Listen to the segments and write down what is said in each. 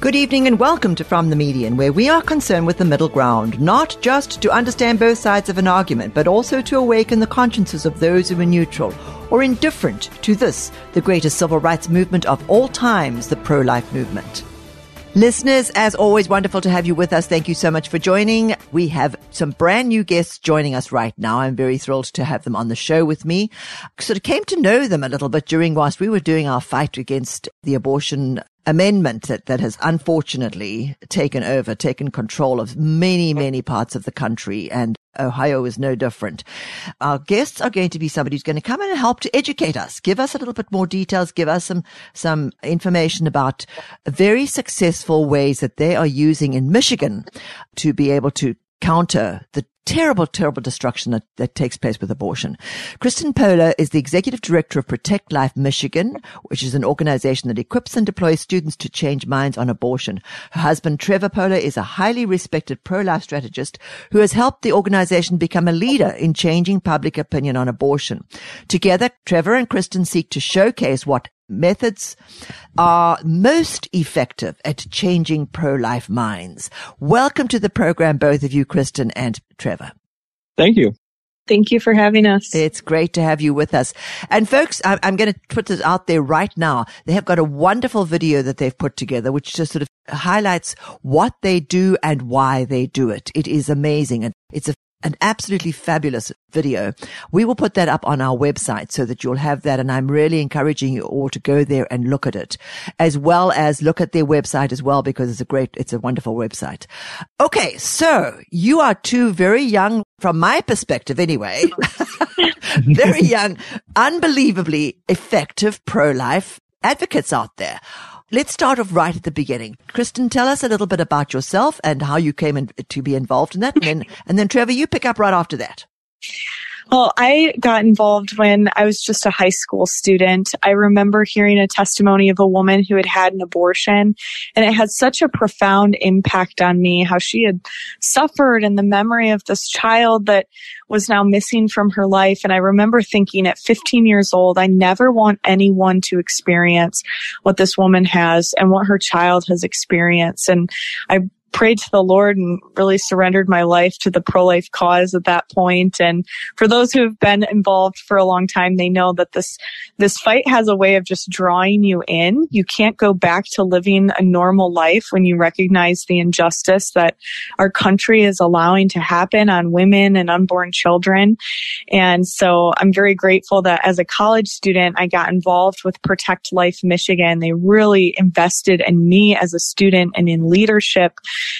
Good evening and welcome to From the Median, where we are concerned with the middle ground, not just to understand both sides of an argument, but also to awaken the consciences of those who are neutral or indifferent to this, the greatest civil rights movement of all times, the pro-life movement. Listeners, as always, wonderful to have you with us. Thank you so much for joining. We have some brand new guests joining us right now. I'm very thrilled to have them on the show with me. Sort of came to know them a little bit whilst we were doing our fight against the abortion amendment that has unfortunately taken control of many, many parts of the country, and Ohio is no different. Our guests are going to be somebody who's going to come in and help to educate us, give us a little bit more details, give us some information about very successful ways that they are using in Michigan to be able to counter the terrible, terrible destruction that takes place with abortion. Kristen Polo is the executive director of Protect Life Michigan, which is an organization that equips and deploys students to change minds on abortion. Her husband, Trevor Polo, is a highly respected pro-life strategist who has helped the organization become a leader in changing public opinion on abortion. Together, Trevor and Kristen seek to showcase what methods are most effective at changing pro-life minds. Welcome to the program, both of you, Kristen and Trevor. Thank you. Thank you for having us. It's great to have you with us. And folks, I'm going to put this out there right now. They have got a wonderful video that they've put together, which just sort of highlights what they do and why they do it. It is amazing. And it's an absolutely fabulous video. We will put that up on our website so that you'll have that. And I'm really encouraging you all to go there and look at it, as well as look at their website as well, because it's a wonderful website. Okay. So you are two very young, from my perspective anyway, very young, unbelievably effective pro-life advocates out there. Let's start off right at the beginning. Kristen, tell us a little bit about yourself and how you came to be involved in that. And then Trevor, you pick up right after that. Well, I got involved when I was just a high school student. I remember hearing a testimony of a woman who had had an abortion, and it had such a profound impact on me, how she had suffered and the memory of this child that was now missing from her life. And I remember thinking at 15 years old, I never want anyone to experience what this woman has and what her child has experienced. And I prayed to the Lord and really surrendered my life to the pro-life cause at that point. And for those who have been involved for a long time, they know that this fight has a way of just drawing you in. You can't go back to living a normal life when you recognize the injustice that our country is allowing to happen on women and unborn children. And so I'm very grateful that as a college student, I got involved with Protect Life Michigan. They really invested in me as a student and in leadership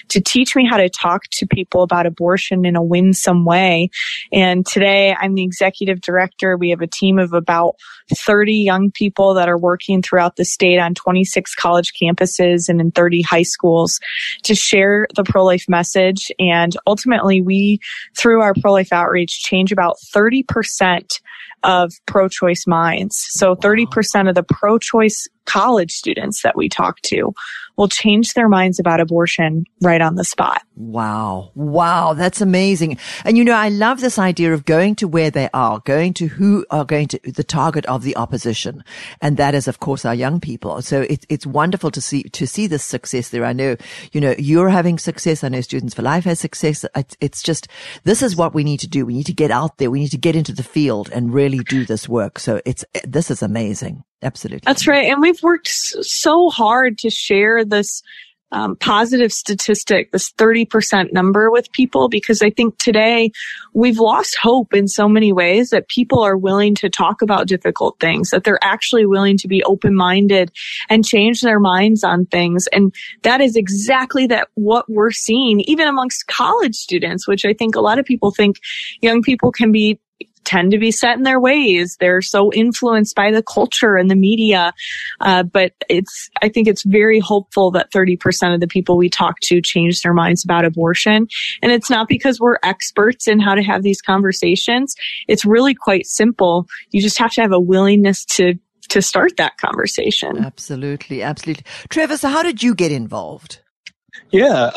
to teach me how to talk to people about abortion in a winsome way. And today I'm the executive director. We have a team of about 30 young people that are working throughout the state on 26 college campuses and in 30 high schools to share the pro-life message. And ultimately, we, through our pro-life outreach, change about 30% of pro-choice minds. So 30% of the pro-choice college students that we talk to will change their minds about abortion right on the spot. Wow. Wow. That's amazing. And I love this idea of going to where they are, going to who are going to the target of the opposition. And that is, of course, our young people. So it's wonderful to see this success there. I know, you're having success. I know Students for Life has success. It's just, this is what we need to do. We need to get out there. We need to get into the field and really do this work. So this is amazing. Absolutely. That's right. And we've worked so hard to share this positive statistic, this 30% number with people, because I think today we've lost hope in so many ways that people are willing to talk about difficult things, that they're actually willing to be open-minded and change their minds on things. And that is exactly what we're seeing, even amongst college students, which I think a lot of people think young people can be tend to be set in their ways. They're so influenced by the culture and the media. But I think it's very hopeful that 30% of the people we talk to change their minds about abortion. And it's not because we're experts in how to have these conversations. It's really quite simple. You just have to have a willingness to start that conversation. Absolutely. Absolutely. Trevor, so how did you get involved? Yeah,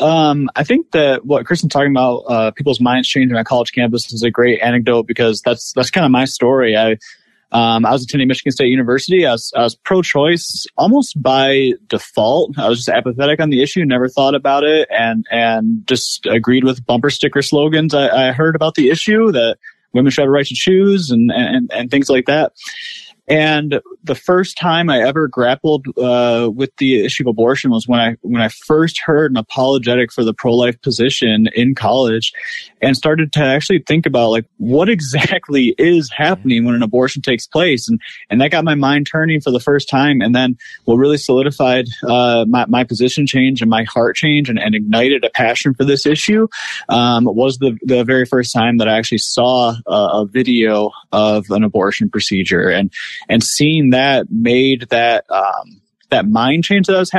I think that what Kristen's talking about, people's minds changing on college campus, is a great anecdote because that's kind of my story. I was attending Michigan State University. I was pro-choice almost by default. I was just apathetic on the issue, never thought about it, and just agreed with bumper sticker slogans I heard about the issue, that women should have a right to choose and things like that. And the first time I ever grappled with the issue of abortion was when I first heard an apologetic for the pro-life position in college, and started to actually think about like what exactly is happening when an abortion takes place, and that got my mind turning for the first time. And then what really solidified my position change and my heart change and ignited a passion for this issue was the very first time that I actually saw a video of an abortion procedure. And seeing that made that mind change that was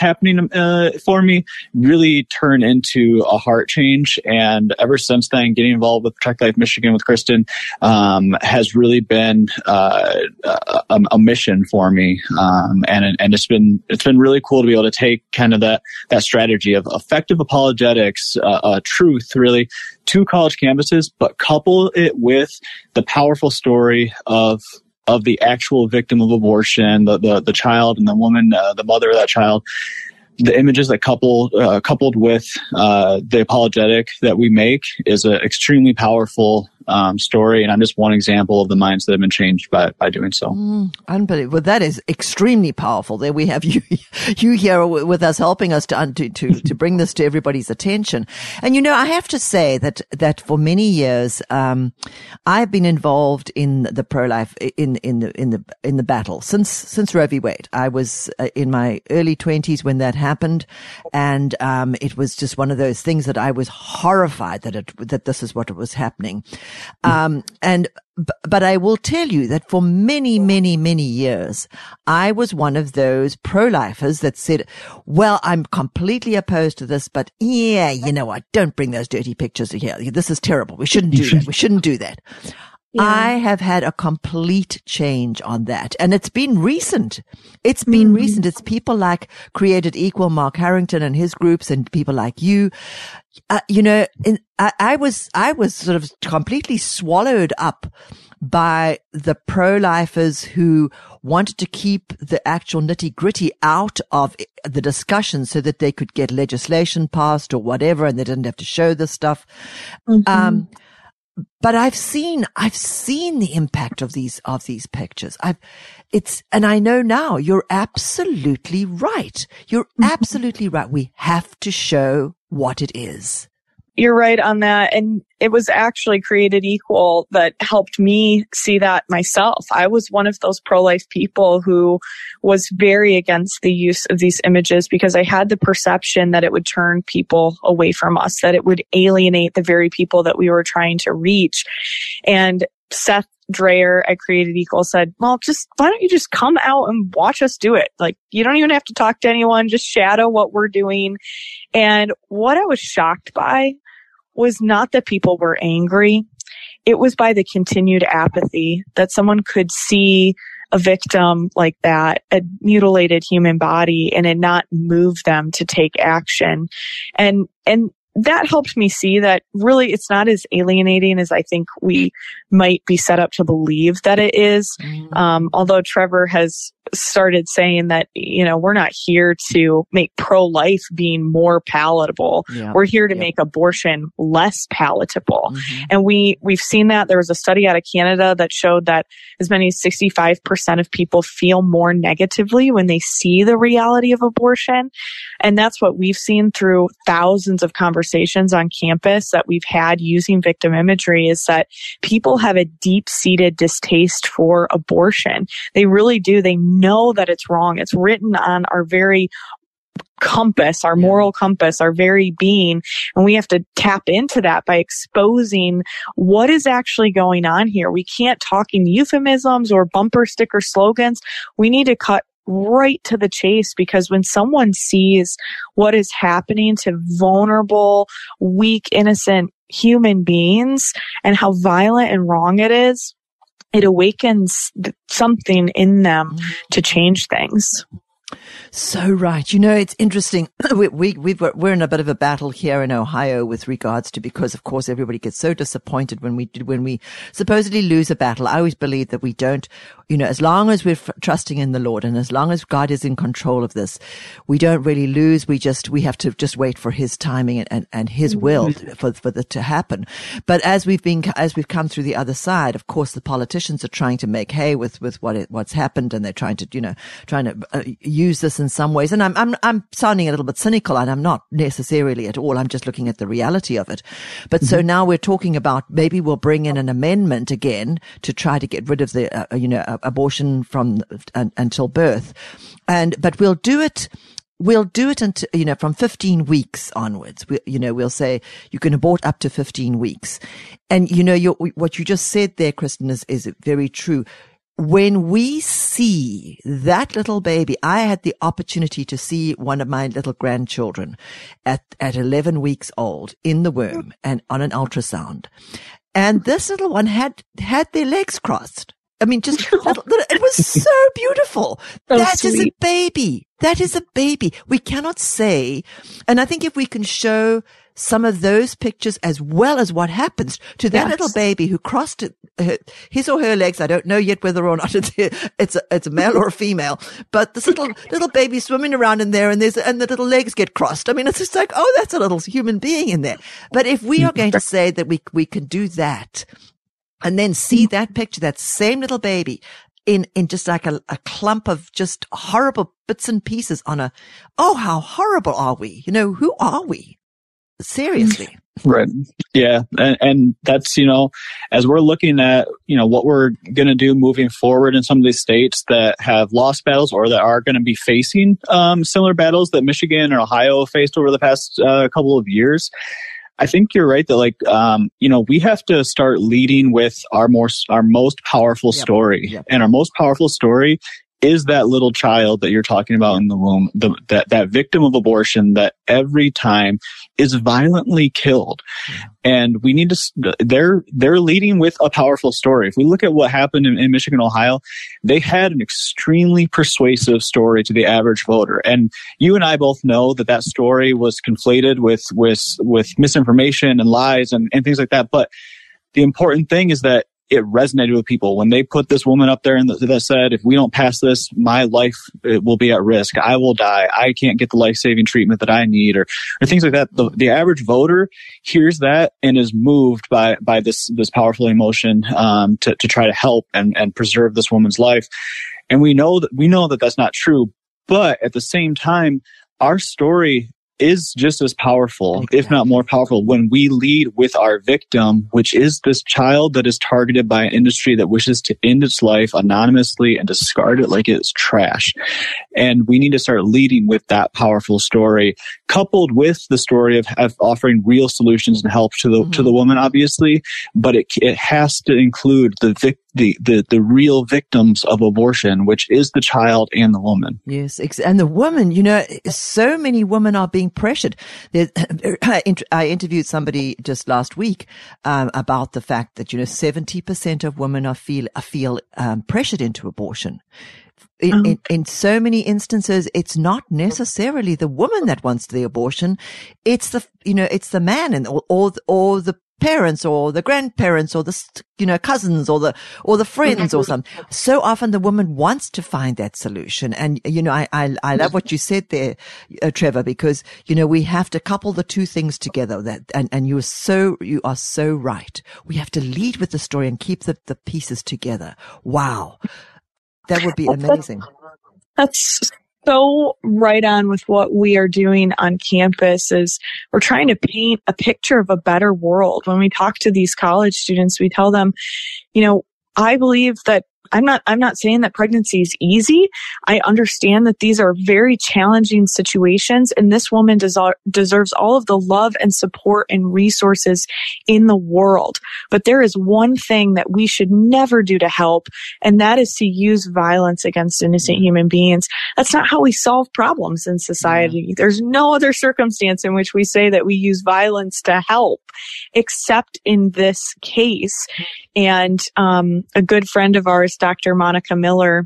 happening for me really turn into a heart change. And ever since then, getting involved with Protect Life Michigan with Kristen has really been a mission for me. And it's been really cool to be able to take kind of that strategy of effective apologetics, truth really, to college campuses, but couple it with the powerful story of the actual victim of abortion, the child and the woman, the mother of that child, the images that coupled with the apologetic that we make is an extremely powerful story. And I'm just one example of the minds that have been changed by doing so. Unbelievable. Well, that is extremely powerful. There we have you here with us, helping us to bring this to everybody's attention. And, you know, I have to say that for many years, I've been involved in the pro-life, in the battle since Roe v. Wade. I was in my early 20s when that happened. And, it was just one of those things that I was horrified that this is what was happening. But I will tell you that for many, many, many years, I was one of those pro-lifers that said, well, I'm completely opposed to this, but yeah, you know what? Don't bring those dirty pictures here. This is terrible. We shouldn't do that. We shouldn't do that. Yeah. I have had a complete change on that. And it's been recent. It's been recent. It's people like Created Equal, Mark Harrington and his groups, and people like you. You know, I was sort of completely swallowed up by the pro-lifers who wanted to keep the actual nitty-gritty out of the discussion so that they could get legislation passed or whatever, and they didn't have to show this stuff. Mm-hmm. But I've seen the impact of these pictures. And I know now you're absolutely right. You're absolutely right. We have to show what it is. You're right on that. And it was actually Created Equal that helped me see that myself. I was one of those pro-life people who was very against the use of these images because I had the perception that it would turn people away from us, that it would alienate the very people that we were trying to reach. And Seth Dreyer at Created Equal said, well, why don't you just come out and watch us do it? Like, you don't even have to talk to anyone, just shadow what we're doing. And what I was shocked by was not that people were angry. It was by the continued apathy that someone could see a victim like that, a mutilated human body, and it not move them to take action. And that helped me see that really it's not as alienating as I think we might be set up to believe that it is. Although Trevor has started saying that, you know, we're not here to make pro-life being more palatable. Yeah. We're here to make abortion less palatable. Mm-hmm. And we've seen that. There was a study out of Canada that showed that as many as 65% of people feel more negatively when they see the reality of abortion. And that's what we've seen through thousands of conversations on campus that we've had using victim imagery, is that people have a deep-seated distaste for abortion. They really do. They know that it's wrong. It's written on our very compass, our moral compass, our very being. And we have to tap into that by exposing what is actually going on here. We can't talk in euphemisms or bumper sticker slogans. We need to cut right to the chase, because when someone sees what is happening to vulnerable, weak, innocent human beings and how violent and wrong it is, it awakens something in them to change things. So right. You know, it's interesting. We're in a bit of a battle here in Ohio with regards to, because of course everybody gets so disappointed when we supposedly lose a battle. I always believe that we don't, you know, as long as we're trusting in the Lord and as long as God is in control of this, we don't really lose. We have to just wait for his timing and his will for that to happen. But as we've come through the other side, of course the politicians are trying to make hay with what's happened, and they're trying to use this in some ways. And I'm sounding a little bit cynical, and I'm not necessarily at all. I'm just looking at the reality of it. But so now we're talking about maybe we'll bring in an amendment again to try to get rid of the abortion from until birth, but we'll do it. We'll do it until, you know, from 15 weeks onwards. We'll say you can abort up to 15 weeks. And you know, what you just said there, Kristen, is very true. When we see that little baby, I had the opportunity to see one of my little grandchildren at 11 weeks old in the womb and on an ultrasound. And this little one had their legs crossed. I mean, it was so beautiful. So that sweet. Is a baby. That is a baby. We cannot say. And I think if we can show some of those pictures as well as what happens to that little baby who crossed his or her legs. I don't know yet whether or not it's a male or a female, but this little baby swimming around in there, and the little legs get crossed. I mean, it's just like, oh, that's a little human being in there. But if we are going to say that we can do that and then see that picture, that same little baby in just like a clump of just horrible bits and pieces how horrible are we? You know, who are we? Seriously. Right. Yeah. And that's, you know, as we're looking at, you know, what we're going to do moving forward in some of these states that have lost battles or that are going to be facing similar battles that Michigan or Ohio faced over the past couple of years, I think you're right that, like, you know, we have to start leading with our most powerful story. Yep. And our most powerful story is that little child that you're talking about in the womb, that victim of abortion that every time is violently killed. And we need to, they're leading with a powerful story. If we look at what happened in Michigan, Ohio, they had an extremely persuasive story to the average voter. And you and I both know that story was conflated with misinformation and lies and things like that. But the important thing is that it resonated with people. When they put this woman up there and that said, if we don't pass this, my life will be at risk. I will die. I can't get the life-saving treatment that I need, or things like that. The average voter hears that and is moved by this powerful emotion to try to help and preserve this woman's life. And we know that that's not true. But at the same time, our story is just as powerful, if not more powerful, when we lead with our victim, which is this child that is targeted by an industry that wishes to end its life anonymously and discard it like it's trash. And we need to start leading with that powerful story, coupled with the story of offering real solutions and help to the woman, obviously, but it has to include the real victims of abortion, which is the child and the woman. Yes, and the woman, you know, so many women are being pressured. I interviewed somebody just last week about the fact that, you know, 70% of women feel pressured into abortion. In so many instances, it's not necessarily the woman that wants the abortion. It's the man or the parents or the grandparents or the, you know, cousins or the friends or something. So often the woman wants to find that solution. And, you know, I love what you said there, Trevor, because, you know, we have to couple the two things together, that, and you are so right. We have to lead with the story and keep the pieces together. Wow. That would be amazing. That's so right on with what we are doing on campus. Is we're trying to paint a picture of a better world. When we talk to these college students, we tell them, you know, I believe that I'm not saying that pregnancy is easy. I understand that these are very challenging situations, and this woman deserves all of the love and support and resources in the world. But there is one thing that we should never do to help, and that is to use violence against innocent human beings. That's not how we solve problems in society. Yeah. There's no other circumstance in which we say that we use violence to help, except in this case. And a good friend of ours, Dr. Monica Miller,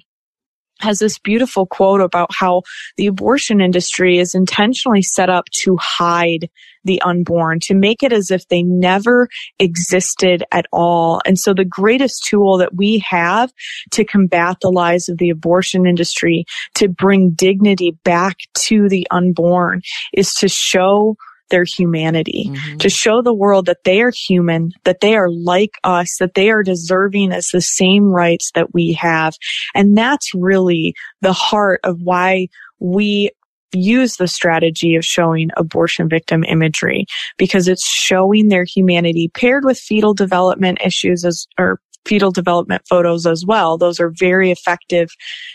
has this beautiful quote about how the abortion industry is intentionally set up to hide the unborn, to make it as if they never existed at all. And so the greatest tool that we have to combat the lies of the abortion industry, to bring dignity back to the unborn, is to show their humanity, to show the world that they are human, that they are like us, that they are deserving as the same rights that we have. And that's really the heart of why we use the strategy of showing abortion victim imagery, because it's showing their humanity paired with fetal development issues or fetal development photos as well. Those are very effective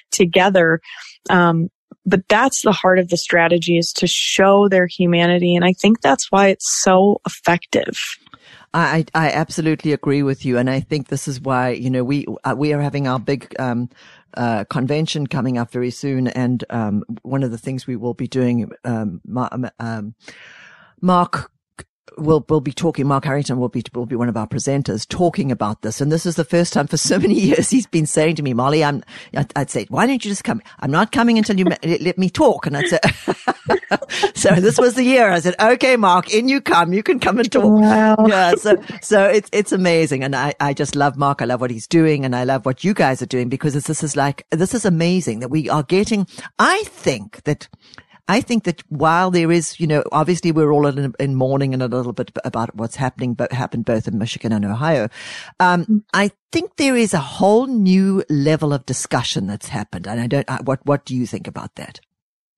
together. But that's the heart of the strategy, is to show their humanity. And I think that's why it's so effective. I absolutely agree with you. And I think this is why, you know, we are having our big, convention coming up very soon. And, one of the things we will be doing, Mark Harrington will be one of our presenters talking about this. And this is the first time for so many years he's been saying to me, Molly, I'd say, why don't you just come? I'm not coming until you let me talk. And I'd say, so this was the year I said, okay, Mark, in you come, you can come and talk. Wow. Yeah. So it's amazing. And I just love Mark. I love what he's doing, and I love what you guys are doing, because this is amazing that we are getting, I think that while there is, you know, obviously we're all in mourning and a little bit about what's happening, but happened both in Michigan and Ohio. I think there is a whole new level of discussion that's happened. And what do you think about that?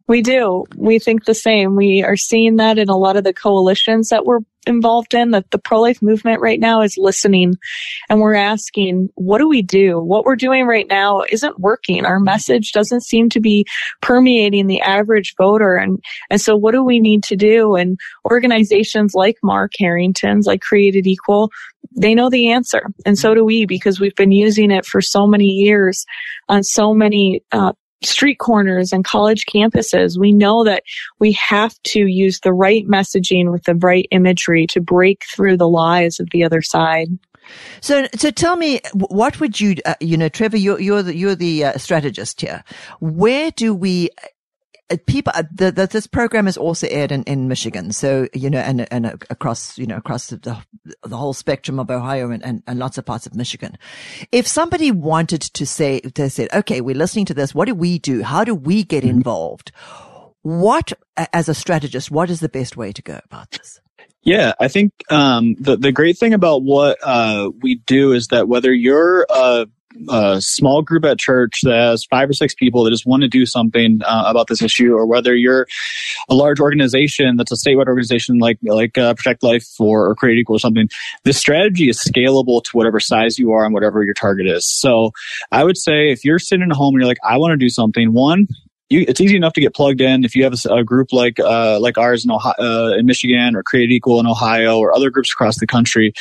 We do. We think the same. We are seeing that in a lot of the coalitions that we're involved in, that the pro-life movement right now is listening. And we're asking, what do we do? What we're doing right now isn't working. Our message doesn't seem to be permeating the average voter. And so what do we need to do? And organizations like Mark Harrington's, like Created Equal, they know the answer. And so do we, because we've been using it for so many years on so many street corners and college campuses. We know that we have to use the right messaging with the right imagery to break through the lies of the other side. So tell me, what would you, you know, Trevor, you're the strategist here. Where do we? People, this program is also aired in Michigan. So, you know, and across, you know, across the whole spectrum of Ohio and lots of parts of Michigan. If somebody wanted to say, they said, okay, we're listening to this. What do we do? How do we get involved? What, as a strategist, what is the best way to go about this? Yeah, I think, the great thing about what, we do is that whether you're, a small group at church that has 5 or 6 people that just want to do something about this issue, or whether you're a large organization that's a statewide organization like Protect Life or Created Equal or something, this strategy is scalable to whatever size you are and whatever your target is. So I would say if you're sitting at home and you're like, I want to do something, it's easy enough to get plugged in. If you have a group like ours in Ohio, in Michigan, or Created Equal in Ohio, or other groups across the country,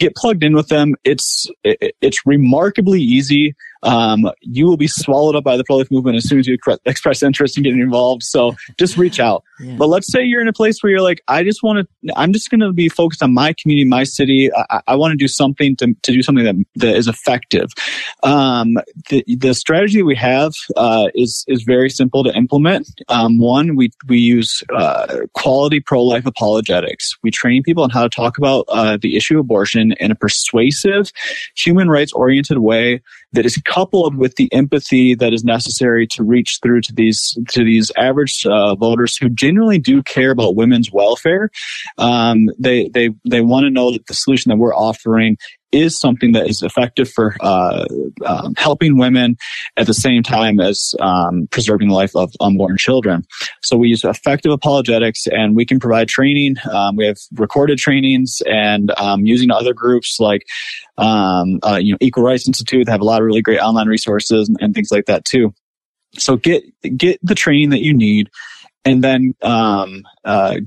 get plugged in with them. It's remarkably easy. You will be swallowed up by the pro-life movement as soon as you express interest in getting involved. So just reach out. Yeah. But let's say you're in a place where you're like, I'm just going to be focused on my community, my city. I want to do something to do something that is effective. The strategy we have, is very simple to implement. One, we use, quality pro-life apologetics. We train people on how to talk about, the issue of abortion in a persuasive, human rights oriented way that is coupled with the empathy that is necessary to reach through to these average voters who genuinely do care about women's welfare. They want to know that the solution that we're offering is something that is effective for helping women at the same time as preserving the life of unborn children. So we use effective apologetics, and we can provide training. We have recorded trainings, and using other groups like Equal Rights Institute, they have a lot of really great online resources and things like that too. So get the training that you need. And then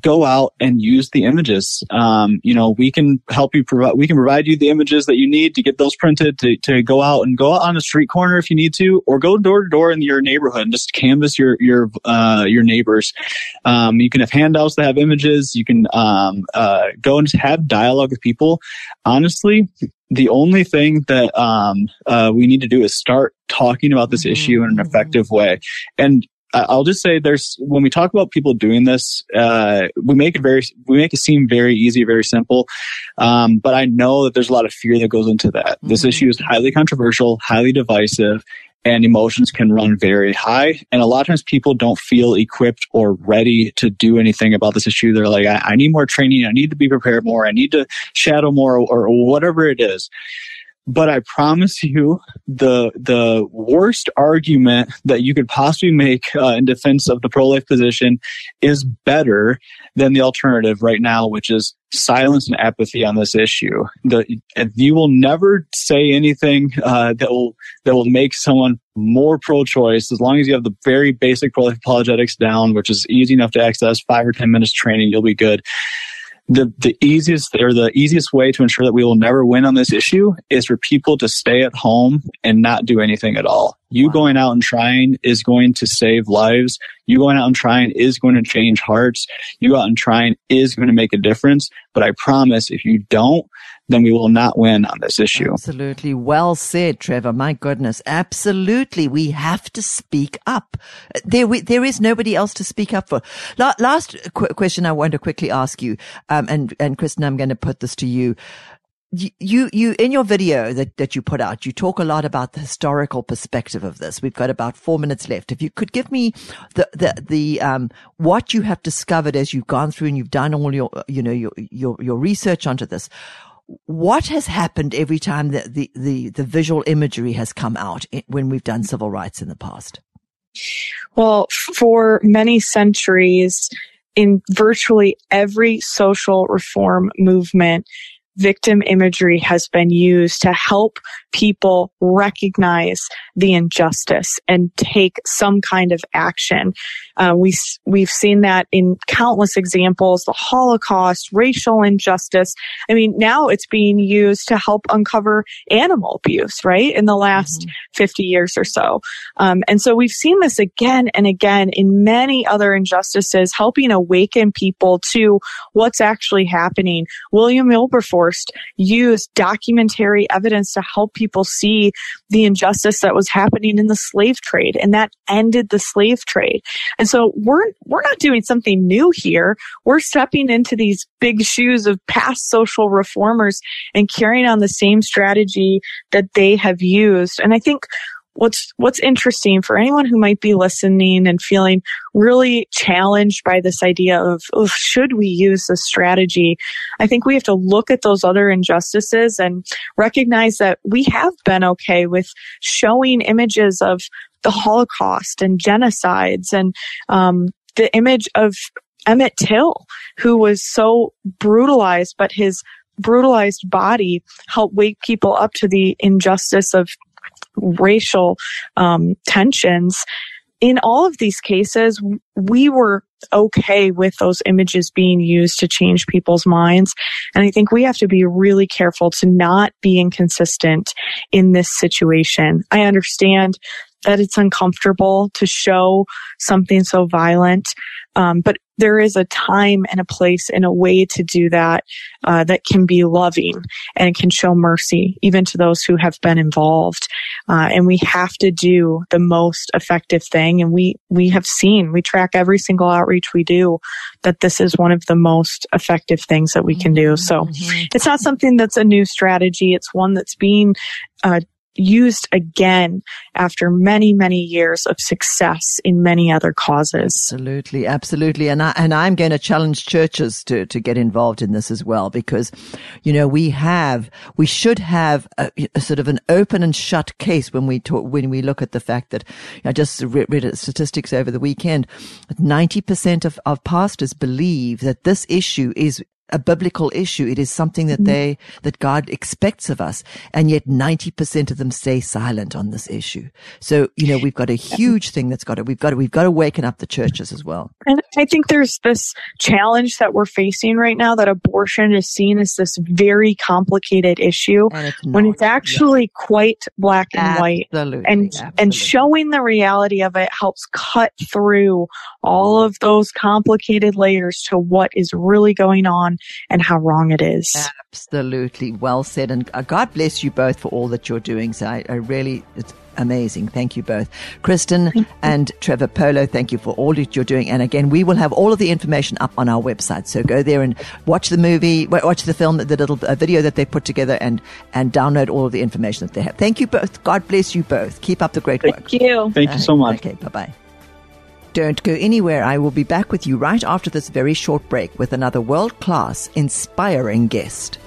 go out and use the images. We can help you provide you the images that you need to get those printed, to go out on a street corner if you need to, or go door to door in your neighborhood and just canvas your neighbors. You can have handouts that have images. You can go and have dialogue with people. Honestly, the only thing that we need to do is start talking about this issue in an effective way. And I'll just say when we talk about people doing this, we make it seem very easy, very simple. But I know that there's a lot of fear that goes into that. Mm-hmm. This issue is highly controversial, highly divisive, and emotions can run very high. And a lot of times people don't feel equipped or ready to do anything about this issue. They're like, I need more training. I need to be prepared more. I need to shadow more, or whatever it is. But I promise you, the worst argument that you could possibly make in defense of the pro-life position is better than the alternative right now, which is silence and apathy on this issue. You will never say anything that will make someone more pro-choice, as long as you have the very basic pro-life apologetics down, which is easy enough to access. 5 or 10 minutes training, you'll be good. The easiest way to ensure that we will never win on this issue is for people to stay at home and not do anything at all. You going out and trying is going to save lives. You going out and trying is going to change hearts. You out and trying is going to make a difference. But I promise, if you don't, then we will not win on this issue. Absolutely. Well said, Trevor. My goodness. Absolutely. We have to speak up. There is nobody else to speak up for. Last question I want to quickly ask you, and Kristen, I'm going to put this to you. You in your video that you put out, you talk a lot about the historical perspective of this. We've got about 4 minutes left. If you could give me the what you have discovered as you've gone through and you've done all your research onto this. What has happened every time that the visual imagery has come out when we've done civil rights in the past? Well, for many centuries, in virtually every social reform movement, victim imagery has been used to help people recognize the injustice and take some kind of action. We've seen that in countless examples, the Holocaust, racial injustice. I mean, now it's being used to help uncover animal abuse, right, in the last 50 years or so. And so we've seen this again and again in many other injustices, helping awaken people to what's actually happening. William Wilberforce used documentary evidence to help people see the injustice that was happening in the slave trade, and that ended the slave trade. And so we're not doing something new here. We're stepping into these big shoes of past social reformers and carrying on the same strategy that they have used. And I think what's interesting for anyone who might be listening and feeling really challenged by this idea of, should we use this strategy? I think we have to look at those other injustices and recognize that we have been okay with showing images of the Holocaust and genocides and the image of Emmett Till, who was so brutalized, but his brutalized body helped wake people up to the injustice of racial tensions. In all of these cases, we were okay with those images being used to change people's minds. And I think we have to be really careful to not be inconsistent in this situation. I understand that it's uncomfortable to show something so violent, but there is a time and a place and a way to do that that can be loving and can show mercy even to those who have been involved. And we have to do the most effective thing. And we track every single outreach we do, that this is one of the most effective things that we can do. So it's not something that's a new strategy. It's one that's being used again after many, many years of success in many other causes. Absolutely, absolutely. And I'm going to challenge churches to get involved in this as well, because, you know, we should have a sort of an open and shut case when we look at the fact that, I just read statistics over the weekend, 90% of pastors believe that this issue is a biblical issue. It is something that God expects of us. And yet 90% of them stay silent on this issue. So, you know, we've got a huge thing we've got to waken up the churches as well. And I think there's this challenge that we're facing right now, that abortion is seen as this very complicated issue when it's actually quite black and white. And showing the reality of it helps cut through all of those complicated layers to what is really going on and how wrong it is. Absolutely. Well said. And God bless you both for all that you're doing. So I really, it's amazing. Thank you both. Kristen and Trevor Polo, thank you for all that you're doing. And again, we will have all of the information up on our website. So go there and watch the film, the little video that they put together, and download all of the information that they have. Thank you both. God bless you both. Keep up the great work. Thank you. Thank you so much. Okay, bye-bye. Don't go anywhere. I will be back with you right after this very short break with another world-class, inspiring guest.